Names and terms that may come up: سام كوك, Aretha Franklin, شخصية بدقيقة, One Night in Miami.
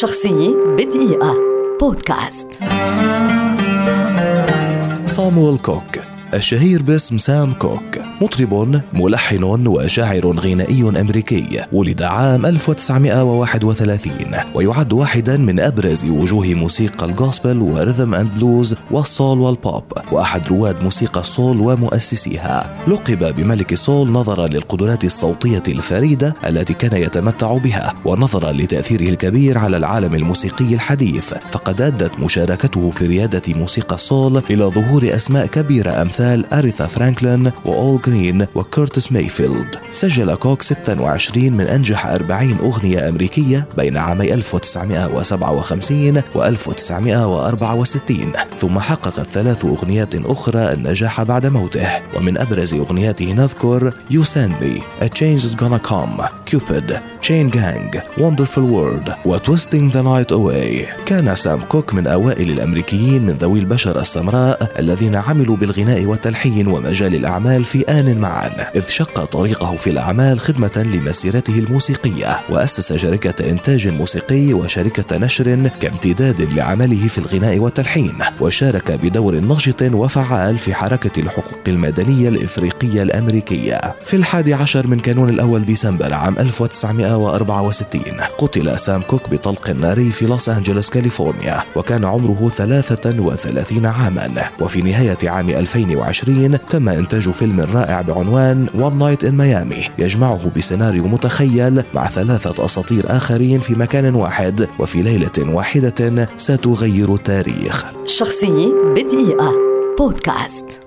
شخصية بدقيقة بودكاست. سامويل كوك الشهير باسم سام كوك مطرب ملحن وشاعر غنائي أمريكي، ولد عام 1931 ويعد واحدا من أبرز وجوه موسيقى الجوسبل والريذم أند بلوز والسول والبوب، وأحد رواد موسيقى السول ومؤسسيها. لقب بملك السول نظرا للقدرات الصوتية الفريدة التي كان يتمتع بها، ونظرا لتأثيره الكبير على العالم الموسيقي الحديث، فقد أدت مشاركته في ريادة موسيقى السول إلى ظهور أسماء كبيرة أمثال أريثا فرانكلين وأول جرين وكورتس مايفيلد. سجل كوك 26 من أنجح 40 أغنية أمريكية بين عامي 1957 و 1964، ثم حققت 3 أغنيات أخرى النجاح بعد موته. ومن أبرز أغنياته نذكر You Send Me, A Change Is Gonna Come, Cupid, Chain Gang, Wonderful World و Twisting the Night Away. كان سام كوك من أوائل الأمريكيين من ذوي البشرة السمراء الذين عملوا بالغناء والتلحين ومجال الأعمال في آن معا، إذ شق طريقه في الأعمال خدمة لمسيرته الموسيقية، وأسس شركة إنتاج موسيقي وشركة نشر كامتداد لعمله في الغناء والتلحين، وشارك بدور نشط وفعال في حركة الحقوق المدنية الإفريقية الأمريكية. في 11 من كانون الأول ديسمبر عام 1964 قتل سام كوك بطلق ناري في لوس أنجلوس كاليفورنيا، وكان عمره 33 عاما. وفي نهاية عام 2020 تم إنتاج فيلم رائع بعنوان One Night in Miami، يجمعه بسيناريو متخيل مع 3 أساطير آخرين في مكان واحد، وفي ليلة واحدة ستغير التاريخ. شخصية بدقيقة بودكاست.